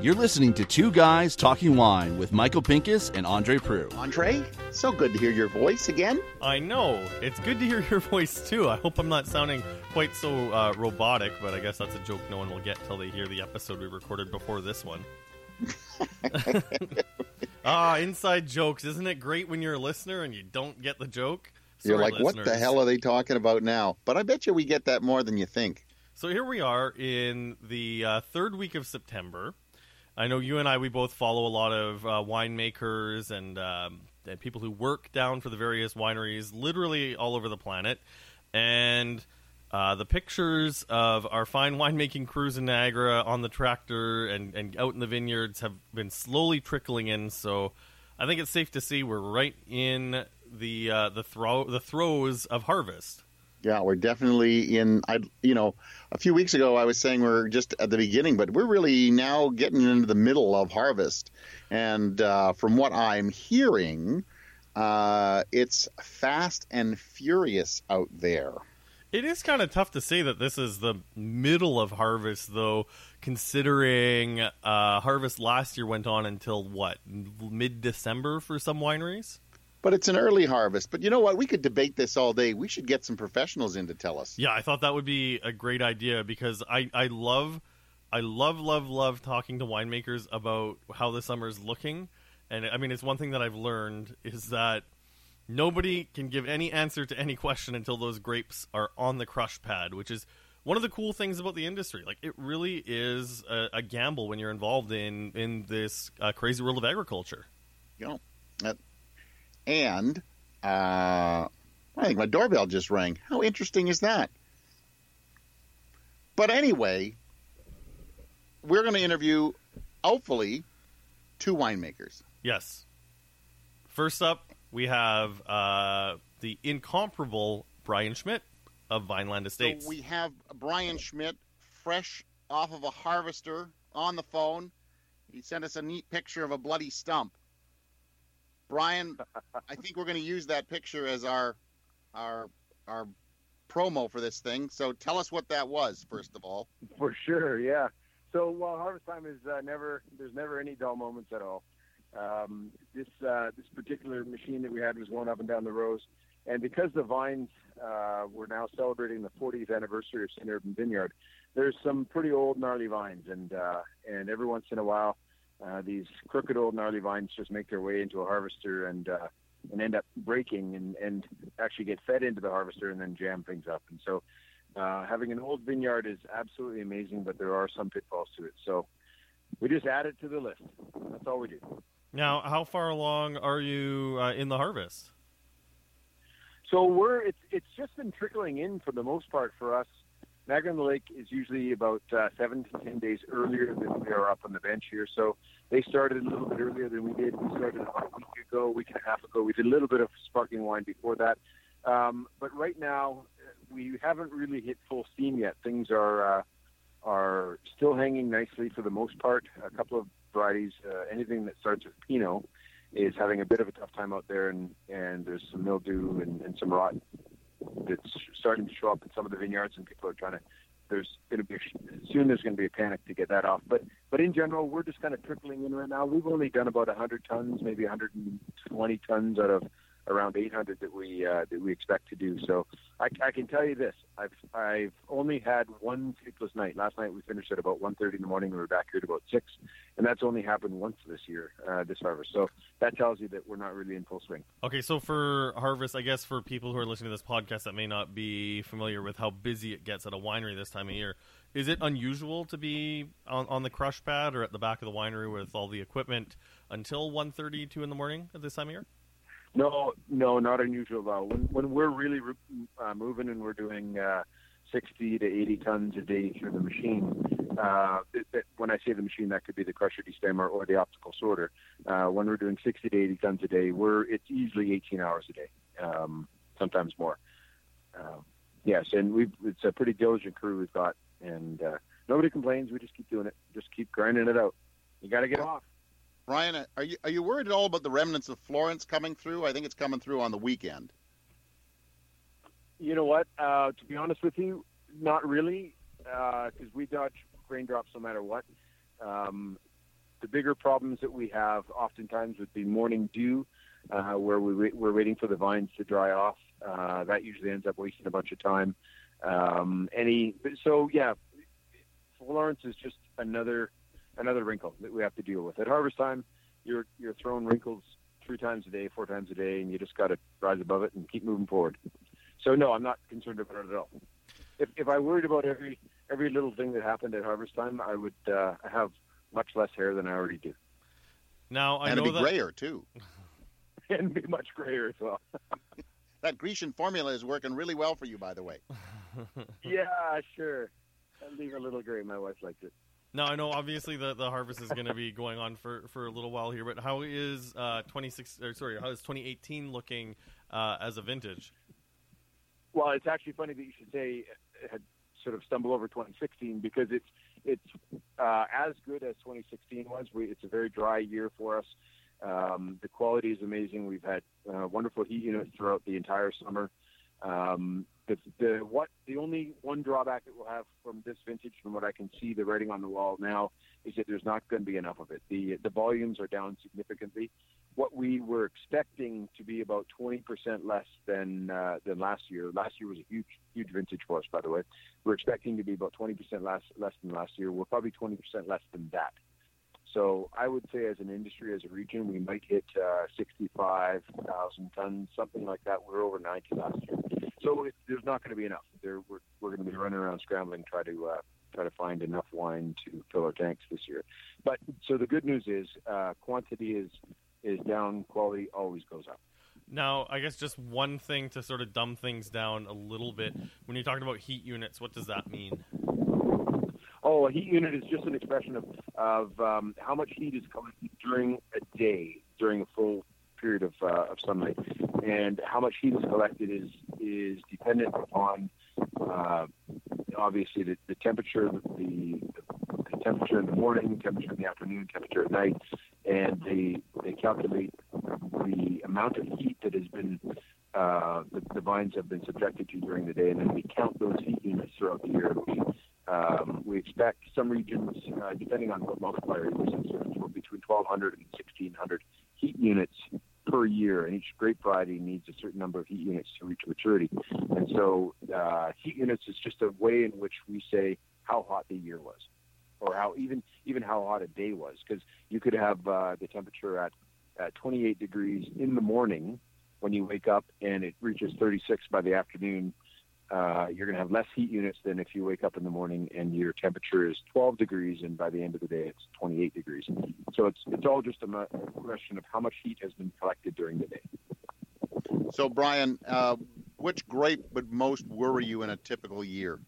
You're listening to Two Guys Talking Wine with Michael Pincus and Andre Proulx. Andre, so good to hear your voice again. I know. It's good to hear your voice, too. I hope I'm not sounding quite so robotic, but I guess that's a joke no one will get till they hear the episode we recorded before this one. Inside jokes. Isn't it great when you're a listener and you don't get the joke? Sorry, you're like, listeners. What the hell are they talking about now? But I bet you we get that more than you think. So here we are in the third week of September. I know you and I, we both follow a lot of winemakers and people who work down for the various wineries literally all over the planet. And the pictures of our fine winemaking crews in Niagara on the tractor and out in the vineyards have been slowly trickling in. So I think it's safe to say we're right in the throes of harvest. Yeah, we're definitely in, a few weeks ago I was saying we're just at the beginning, but we're really now getting into the middle of harvest. And from what I'm hearing, it's fast and furious out there. It is kind of tough to say that this is the middle of harvest, though, considering harvest last year went on until, what, mid-December for some wineries? But it's an early harvest. But you know what? We could debate this all day. We should get some professionals in to tell us. Yeah, I thought that would be a great idea because I love talking to winemakers about how the summer's looking. And, I mean, it's one thing that I've learned is that nobody can give any answer to any question until those grapes are on the crush pad, which is one of the cool things about the industry. Like, it really is a gamble when you're involved in this crazy world of agriculture. Yeah. And I think my doorbell just rang. How interesting is that? But anyway, we're going to interview, hopefully, two winemakers. Yes. First up, we have the incomparable Brian Schmidt of Vineland Estates. So we have Brian Schmidt, fresh off of a harvester, on the phone. He sent us a neat picture of a bloody stump. Brian, I think we're going to use that picture as our promo for this thing. So tell us what that was, first of all. For sure, yeah. So while harvest time is there's never any dull moments at all. This particular machine that we had was going up and down the rows, and because the vines were now celebrating the 40th anniversary of St. Urban Vineyard, there's some pretty old gnarly vines, and every once in a while. These crooked old gnarly vines just make their way into a harvester and end up breaking and actually get fed into the harvester and then jam things up. And so having an old vineyard is absolutely amazing, but there are some pitfalls to it. So we just add it to the list. That's all we do. Now, how far along are you in the harvest? So it's just been trickling in for the most part for us. Okanagan Lake is usually about 7 to 10 days earlier than we are up on the bench here. So they started a little bit earlier than we did. We started about a week ago, week and a half ago. We did a little bit of sparkling wine before that. But right now, we haven't really hit full steam yet. Things are still hanging nicely for the most part. A couple of varieties, anything that starts with Pinot is having a bit of a tough time out there, and there's some mildew and some rot. That's starting to show up in some of the vineyards, and people are trying to. There's going to be a panic to get that off. But in general, we're just kind of trickling in right now. We've only done about 100 tons, maybe 120 tons out of around 800 that we expect to do. So I can tell you this: I've only had one sleepless night. Last night we finished at about 1:30 in the morning, and we were back here at about 6, and that's only happened once this year, this harvest. So that tells you that we're not really in full swing. Okay, so for harvest, I guess for people who are listening to this podcast that may not be familiar with how busy it gets at a winery this time of year, is it unusual to be on the crush pad or at the back of the winery with all the equipment until 1:30, 2 in the morning at this time of year? No, not unusual at all. When we're really moving and we're doing 60 to 80 tons a day through the machine, when I say the machine, that could be the crusher, destemmer, or the optical sorter. When we're doing 60 to 80 tons a day, it's easily 18 hours a day, sometimes more. Yes, and it's a pretty diligent crew we've got, and nobody complains. We just keep doing it, just keep grinding it out. You got to get off. Brian, are you worried at all about the remnants of Florence coming through? I think it's coming through on the weekend. You know what? To be honest with you, not really, because we dodge raindrops no matter what. The bigger problems that we have oftentimes would be morning dew, where we're waiting for the vines to dry off. That usually ends up wasting a bunch of time. Florence is just another wrinkle that we have to deal with. At harvest time, you're throwing wrinkles 3 times a day, 4 times a day, and you just got to rise above it and keep moving forward. So no, I'm not concerned about it at all. If I worried about every little thing that happened at harvest time, I would have much less hair than I already do. Now I know it'd be grayer too, and be much grayer as well. That Grecian formula is working really well for you, by the way. Yeah, sure. I'll leave a little gray. My wife likes it. Now, I know, obviously, the harvest is going to be going on for a little while here, but how is 2018 looking as a vintage? Well, it's actually funny that you should say had sort of stumbled over 2016, because it's as good as 2016 was. It's a very dry year for us. The quality is amazing. We've had wonderful heat units throughout the entire summer. The only one drawback that we'll have from this vintage, from what I can see, the writing on the wall now, is that there's not going to be enough of it. The volumes are down significantly. What we were expecting to be about 20% less than last year. Last year was a huge vintage for us, by the way. We're expecting to be about 20% less than last year. We're probably 20% less than that. So I would say, as an industry, as a region, we might hit 65,000 tons, something like that. We're over 90 last year. So there's not going to be enough. We're going to be running around scrambling, try to find enough wine to fill our tanks this year. But so the good news is quantity is down, quality always goes up. Now, I guess just one thing to sort of dumb things down a little bit. When you're talking about heat units, what does that mean? Oh, a heat unit is just an expression of how much heat is collected during a day, during a full period of sunlight, and how much heat is collected is dependent upon obviously the temperature, the temperature in the morning, temperature in the afternoon, temperature at night, and they calculate the amount of heat that has been the vines have been subjected to during the day, and then we count those heat units throughout the year. We expect some regions, depending on what multiplier you use, between 1,200 and 1,600 heat units per year, and each grape variety needs a certain number of heat units to reach maturity. And so heat units is just a way in which we say how hot the year was, or how even how hot a day was, because you could have the temperature at 28 degrees in the morning when you wake up, and it reaches 36 by the afternoon. You're going to have less heat units than if you wake up in the morning and your temperature is 12 degrees, and by the end of the day, it's 28 degrees. So it's all just a question of how much heat has been collected during the day. So, Brian, which grape would most worry you in a typical year?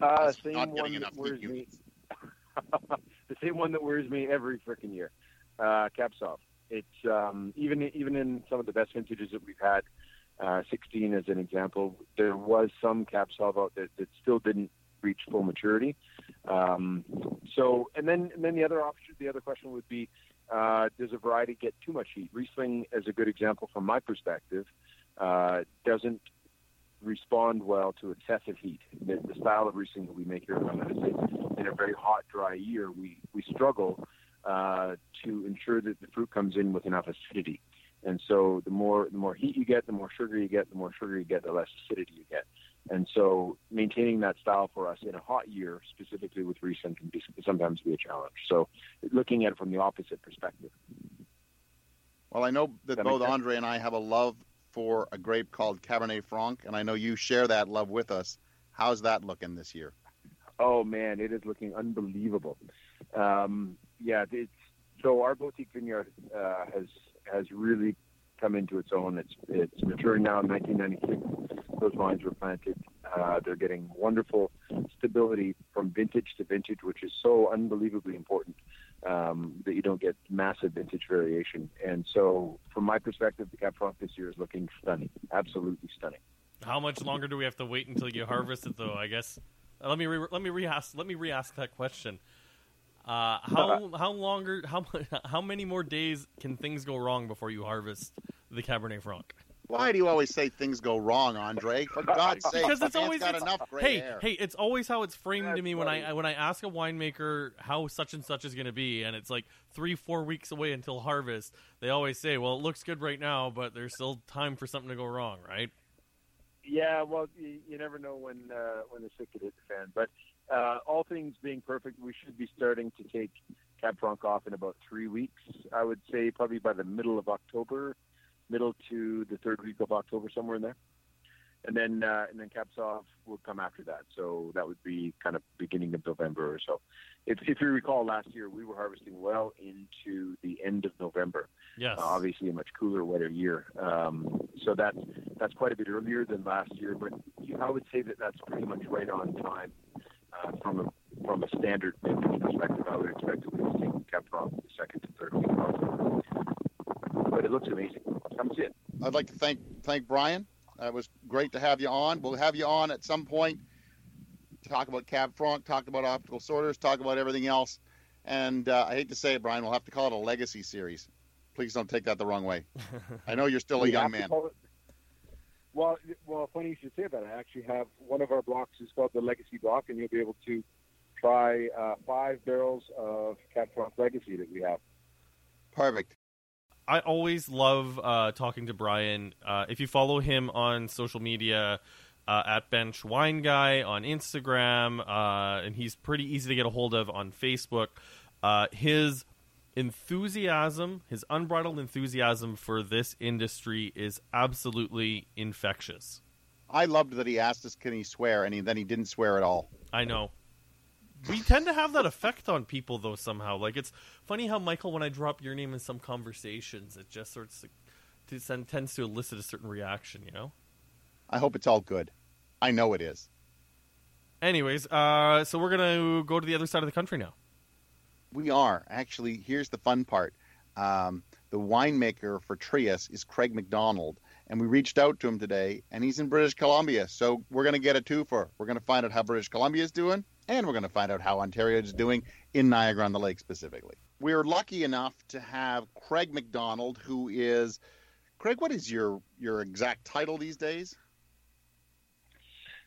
The same one that worries me every freaking year, Cab Sauv. It's even in some of the best vintages that we've had, 16 as an example, there was some Cab Sauv out there that still didn't reach full maturity. So then the other option, the other question would be, does a variety get too much heat? Riesling is a good example from my perspective. Doesn't respond well to excessive heat. The style of Riesling that we make here in a very hot, dry year, we struggle to ensure that the fruit comes in with enough acidity. And so the more heat you get, the less acidity you get. And so maintaining that style for us in a hot year, specifically with Riesling, can sometimes be a challenge. So looking at it from the opposite perspective. Well, I know that both Andre and I have a love for a grape called Cabernet Franc, and I know you share that love with us. How's that looking this year? Oh, man, it is looking unbelievable. So our boutique vineyard has really come into its own. It's maturing now. In 1996, those vines were planted. They're getting wonderful stability from vintage to vintage, which is so unbelievably important that you don't get massive vintage variation. And so from my perspective, the Cab Franc this year is looking stunning, absolutely stunning. How much longer do we have to wait until you harvest it, though? I guess let me re-ask that question. How many more days can things go wrong before you harvest the Cabernet Franc? Why do you always say things go wrong, Andre? For God's sake, because it's always got enough gray hair. Hey, it's always how it's framed to me when I ask a winemaker how such and such is going to be, and it's like 3-4 weeks away until harvest. They always say, "Well, it looks good right now, but there's still time for something to go wrong," right? Yeah, well, you never know when the shit could hit the fan. But all things being perfect, we should be starting to take Cab Franc off in about 3 weeks. I would say probably by the middle of October. Middle to the third week of October, somewhere in there, and then Cab Sauv will come after that. So that would be kind of beginning of November or so. If you recall, last year we were harvesting well into the end of November. Yes, obviously a much cooler, wetter year. So that's quite a bit earlier than last year, but I would say that's pretty much right on time from a standard vintage perspective. I would expect to be seeing Cab Franc the second to third week of October. But it looks amazing. Come see it. I'd like to thank Brian. It was great to have you on. We'll have you on at some point. Talk about Cab Franc, talk about optical sorters, talk about everything else. And I hate to say it, Brian, we'll have to call it a legacy series. Please don't take that the wrong way. I know you're still a young man. Well, funny you should say that. I actually have one of our blocks is called the Legacy Block, and you'll be able to try 5 barrels of Cab Franc Legacy that we have. Perfect. I always love talking to Brian. If you follow him on social media, at Bench Wine Guy on Instagram, and he's pretty easy to get a hold of on Facebook, his enthusiasm, his unbridled enthusiasm for this industry is absolutely infectious. I loved that he asked us, can he swear? And then he didn't swear at all. I know. We tend to have that effect on people, though, somehow. Like, it's funny how, Michael, when I drop your name in some conversations, it just sort of tends to elicit a certain reaction, you know? I hope it's all good. I know it is. Anyways, so we're going to go to the other side of the country now. We are. Actually, here's the fun part. The winemaker for Trius is Craig McDonald, and we reached out to him today, and he's in British Columbia. So we're going to get a twofer. We're going to find out how British Columbia is doing. And we're going to find out how Ontario is doing in Niagara-on-the-Lake specifically. We're lucky enough to have Craig McDonald, who is... Craig, what is your exact title these days?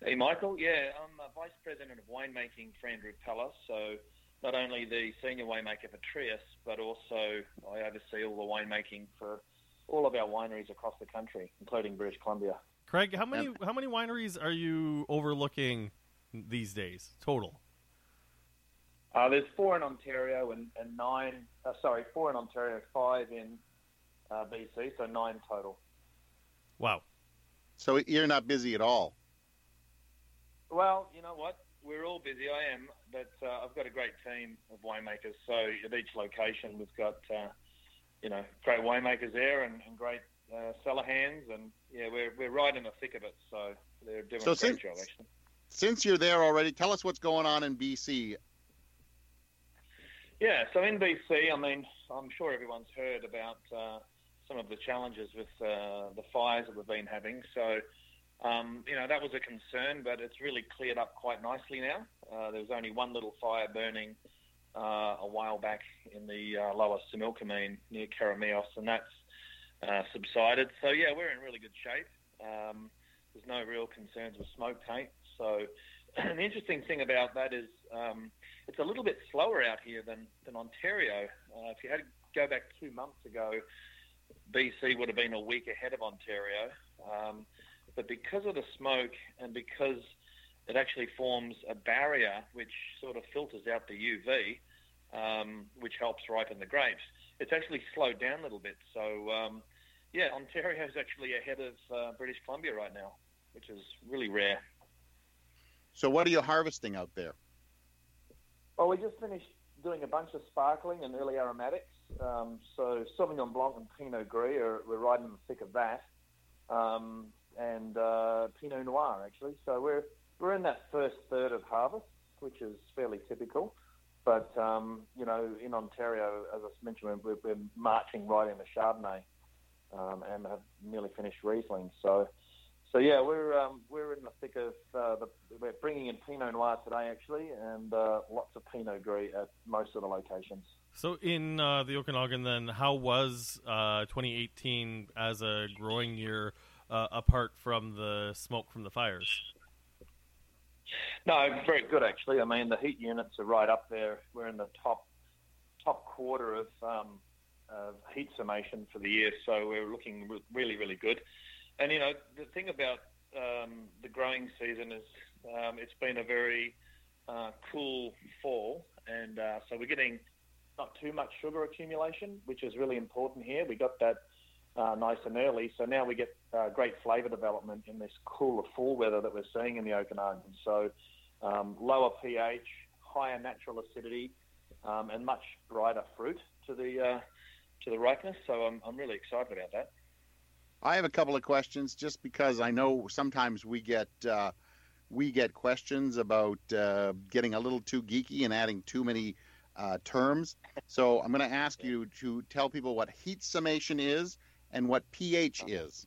Hey, Michael. Yeah, I'm a Vice President of Winemaking for Andrew Peller. So not only the Senior Winemaker for Trius, but also I oversee all the winemaking for all of our wineries across the country, including British Columbia. Craig, how many wineries are you overlooking these days total? There's 4 in Ontario and 4 in Ontario, 5 in BC, so 9 total. Wow. So you're not busy at all? Well, you know what, we're all busy. I am, but I've got a great team of winemakers, so at each location we've got great winemakers there and great cellar hands, and yeah, we're right in the thick of it, so they're doing a great job actually. Since you're there already, tell us what's going on in BC. Yeah, so in BC, I mean, I'm sure everyone's heard about some of the challenges with the fires that we've been having. So, that was a concern, but it's really cleared up quite nicely now. There was only one little fire burning a while back in the lower Similkameen near Keremeos, and that's subsided. So, yeah, we're in really good shape. There's no real concerns with smoke taint. So the interesting thing about that is it's a little bit slower out here than Ontario. If you had to go back 2 months ago, BC would have been a week ahead of Ontario. But because of the smoke and because it actually forms a barrier which sort of filters out the UV, which helps ripen the grapes, it's actually slowed down a little bit. So, Ontario is actually ahead of British Columbia right now, which is really rare. So what are you harvesting out there? Well, we just finished doing a bunch of sparkling and early aromatics. So Sauvignon Blanc and Pinot Gris, we're right in the thick of that. And Pinot Noir, actually. So we're in that first third of harvest, which is fairly typical. But, in Ontario, as I mentioned, we're marching right into Chardonnay and have nearly finished Riesling. So yeah, we're in the thick of we're bringing in Pinot Noir today actually, and lots of Pinot Gris at most of the locations. So in the Okanagan, then, how was 2018 as a growing year apart from the smoke from the fires? No, very good, actually. I mean, the heat units are right up there. We're in the top quarter of heat summation for the year, so we're looking really, really good. And, you know, the thing about the growing season is it's been a very cool fall, and so we're getting not too much sugar accumulation, which is really important here. We got that nice and early, so now we get great flavour development in this cooler fall weather that we're seeing in the Okanagan. So lower pH, higher natural acidity, and much brighter fruit to the ripeness. So I'm really excited about that. I have a couple of questions, just because I know sometimes we get questions about getting a little too geeky and adding too many terms. So I'm going to ask you to tell people what heat summation is and what pH is.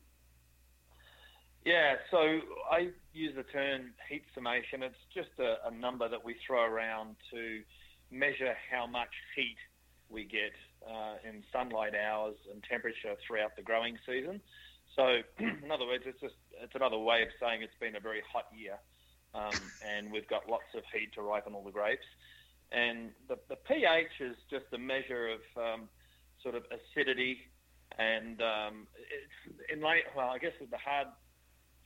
Yeah, so I use the term heat summation. It's just a number that we throw around to measure how much heat we get in sunlight hours and temperature throughout the growing season. So, in other words, it's another way of saying it's been a very hot year, and we've got lots of heat to ripen all the grapes. And the pH is just a measure of sort of acidity, and it's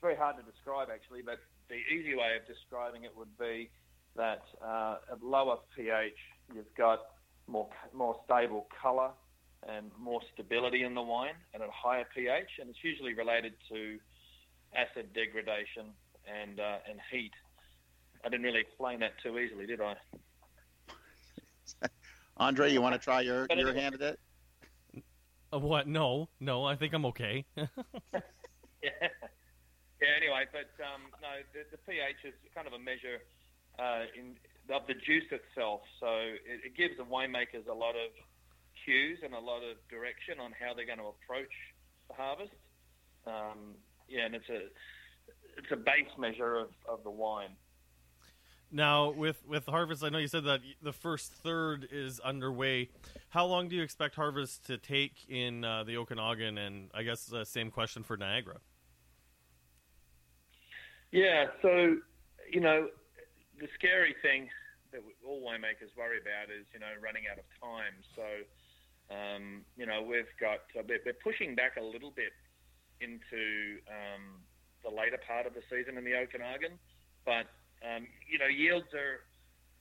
very hard to describe actually, but the easy way of describing it would be that at lower pH you've got more stable colour and more stability in the wine, and at higher pH, and it's usually related to acid degradation and heat. I didn't really explain that too easily, did I? Andre, you want to try your hand at it? What? No, I think I'm okay. Yeah. Anyway, but no, the pH is kind of a measure of the juice itself, so it gives the winemakers a lot of cues and a lot of direction on how they're going to approach the harvest. And it's a base measure of the wine. Now, with harvest, I know you said that the first third is underway. How long do you expect harvest to take in the Okanagan? And I guess the same question for Niagara. Yeah, so, you know, the scary thing that all winemakers worry about is, you know, running out of time. So, you know, we're pushing back a little bit into the later part of the season in the Okanagan. But, you know, yields are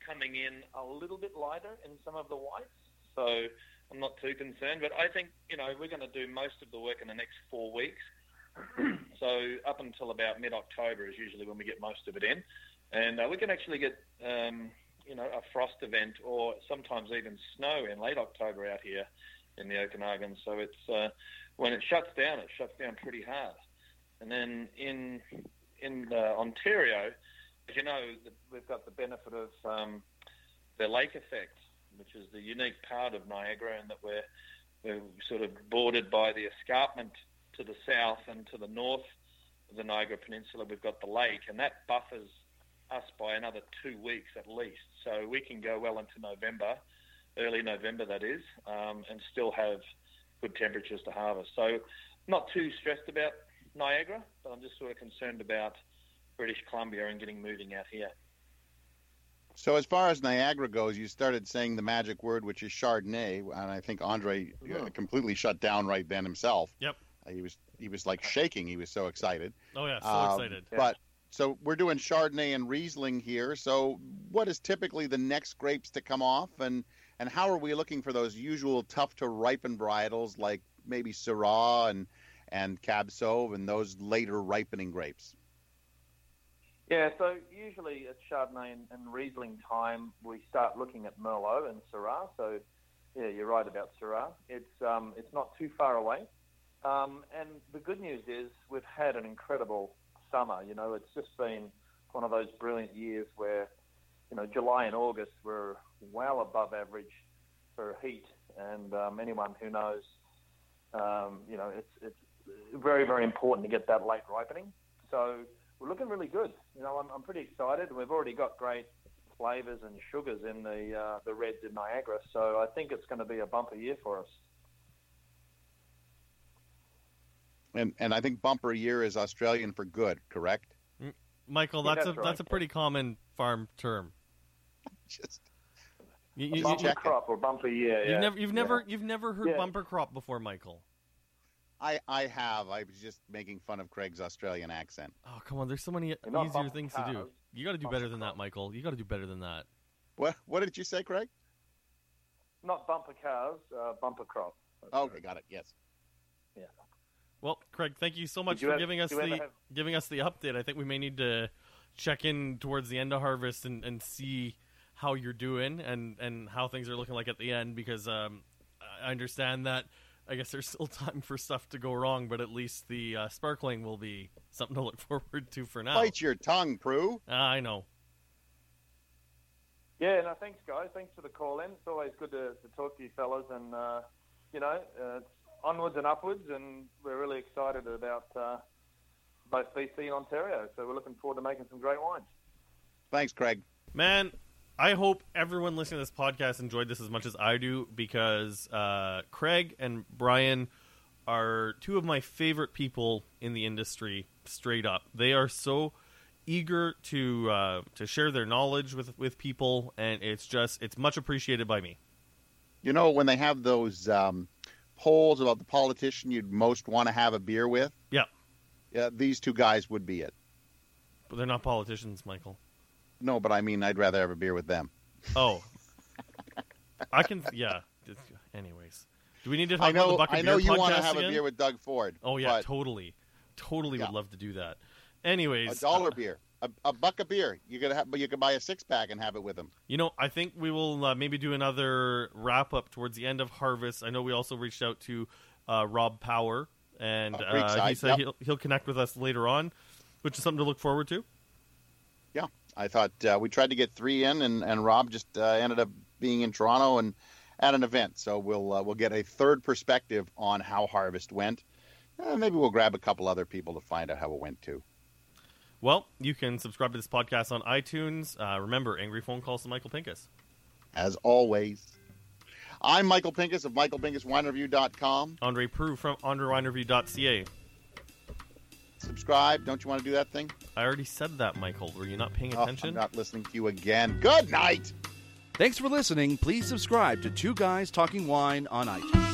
coming in a little bit lighter in some of the whites. So I'm not too concerned. But I think, you know, we're going to do most of the work in the next 4 weeks. So up until about mid-October is usually when we get most of it in. And we can actually get, you know, a frost event or sometimes even snow in late October out here in the Okanagan. So it's when it shuts down pretty hard. And then in Ontario, as you know, we've got the benefit of the lake effect, which is the unique part of Niagara, and that we're sort of bordered by the escarpment to the south, and to the north of the Niagara Peninsula, we've got the lake, and that buffers us by another 2 weeks at least, so we can go well into November, early November that is, and still have good temperatures to harvest. So not too stressed about Niagara, but I'm just sort of concerned about British Columbia and getting moving out here. So as far as Niagara goes, you started saying the magic word, which is Chardonnay, and I think Andre completely shut down right then himself. Yep. He was like shaking. He was so excited. Oh, yeah, so excited. But so we're doing Chardonnay and Riesling here. So what is typically the next grapes to come off, and how are we looking for those usual tough-to-ripen varietals like maybe Syrah and Cab Sauv and those later ripening grapes? Yeah, so usually at Chardonnay and Riesling time, we start looking at Merlot and Syrah. So, yeah, you're right about Syrah. It's not too far away. And the good news is we've had an incredible summer. You know, it's just been one of those brilliant years where, you know, July and August were well above average for heat. And anyone who knows, you know, it's very, very important to get that late ripening. So we're looking really good. You know, I'm pretty excited. We've already got great flavours and sugars in the reds in Niagara. So I think it's going to be a bumper year for us. And I think bumper year is Australian for good, correct? Michael, that's a pretty common farm term. Just a bumper crop or bumper year. Yeah. You've never heard bumper crop before, Michael. I have. I was just making fun of Craig's Australian accent. Oh, come on. There's so many easier things to do. You got to do better than that, Michael. You got to do better than that. What did you say, Craig? Not bumper cows, bumper crop. Okay, got it. Yes. Yeah. Well, Craig, thank you so much for giving us the update. I think we may need to check in towards the end of harvest and see how you're doing and how things are looking like at the end, because I understand that I guess there's still time for stuff to go wrong, but at least the sparkling will be something to look forward to for now. Bite your tongue, Prue. I know. Yeah, no, thanks, guys. Thanks for the call in. It's always good to talk to you fellas, and, it's onwards and upwards, and we're really excited about both BC and Ontario, so we're looking forward to making some great wines. Thanks, Craig. Man, I hope everyone listening to this podcast enjoyed this as much as I do, because Craig and Brian are two of my favorite people in the industry, straight up. They are so eager to share their knowledge with people, and it's much appreciated by me. You know, when they have those polls about the politician you'd most want to have a beer with, yeah, these two guys would be it. But they're not politicians, Michael. No, but I mean, I'd rather have a beer with them. Oh. I can, yeah. Anyways. Do we need to talk about the Bucket Beer podcast? I know you want to have a beer with Doug Ford. Oh, yeah, totally. Totally would love to do that. Anyways. $1 beer. A buck of beer. You could buy a six-pack and have it with them. You know, I think we will maybe do another wrap-up towards the end of harvest. I know we also reached out to Rob Power, and he said he'll connect with us later on, which is something to look forward to. Yeah. I thought we tried to get 3 in, and Rob just ended up being in Toronto and at an event. So we'll get a third perspective on how harvest went. Maybe we'll grab a couple other people to find out how it went too. Well, you can subscribe to this podcast on iTunes. Remember, angry phone calls to Michael Pincus. As always, I'm Michael Pincus of michaelpincuswinereview.com. Andre Proulx from andrewinereview.ca. Subscribe. Don't you want to do that thing? I already said that, Michael. Were you not paying attention? I'm not listening to you again. Good night. Thanks for listening. Please subscribe to Two Guys Talking Wine on iTunes.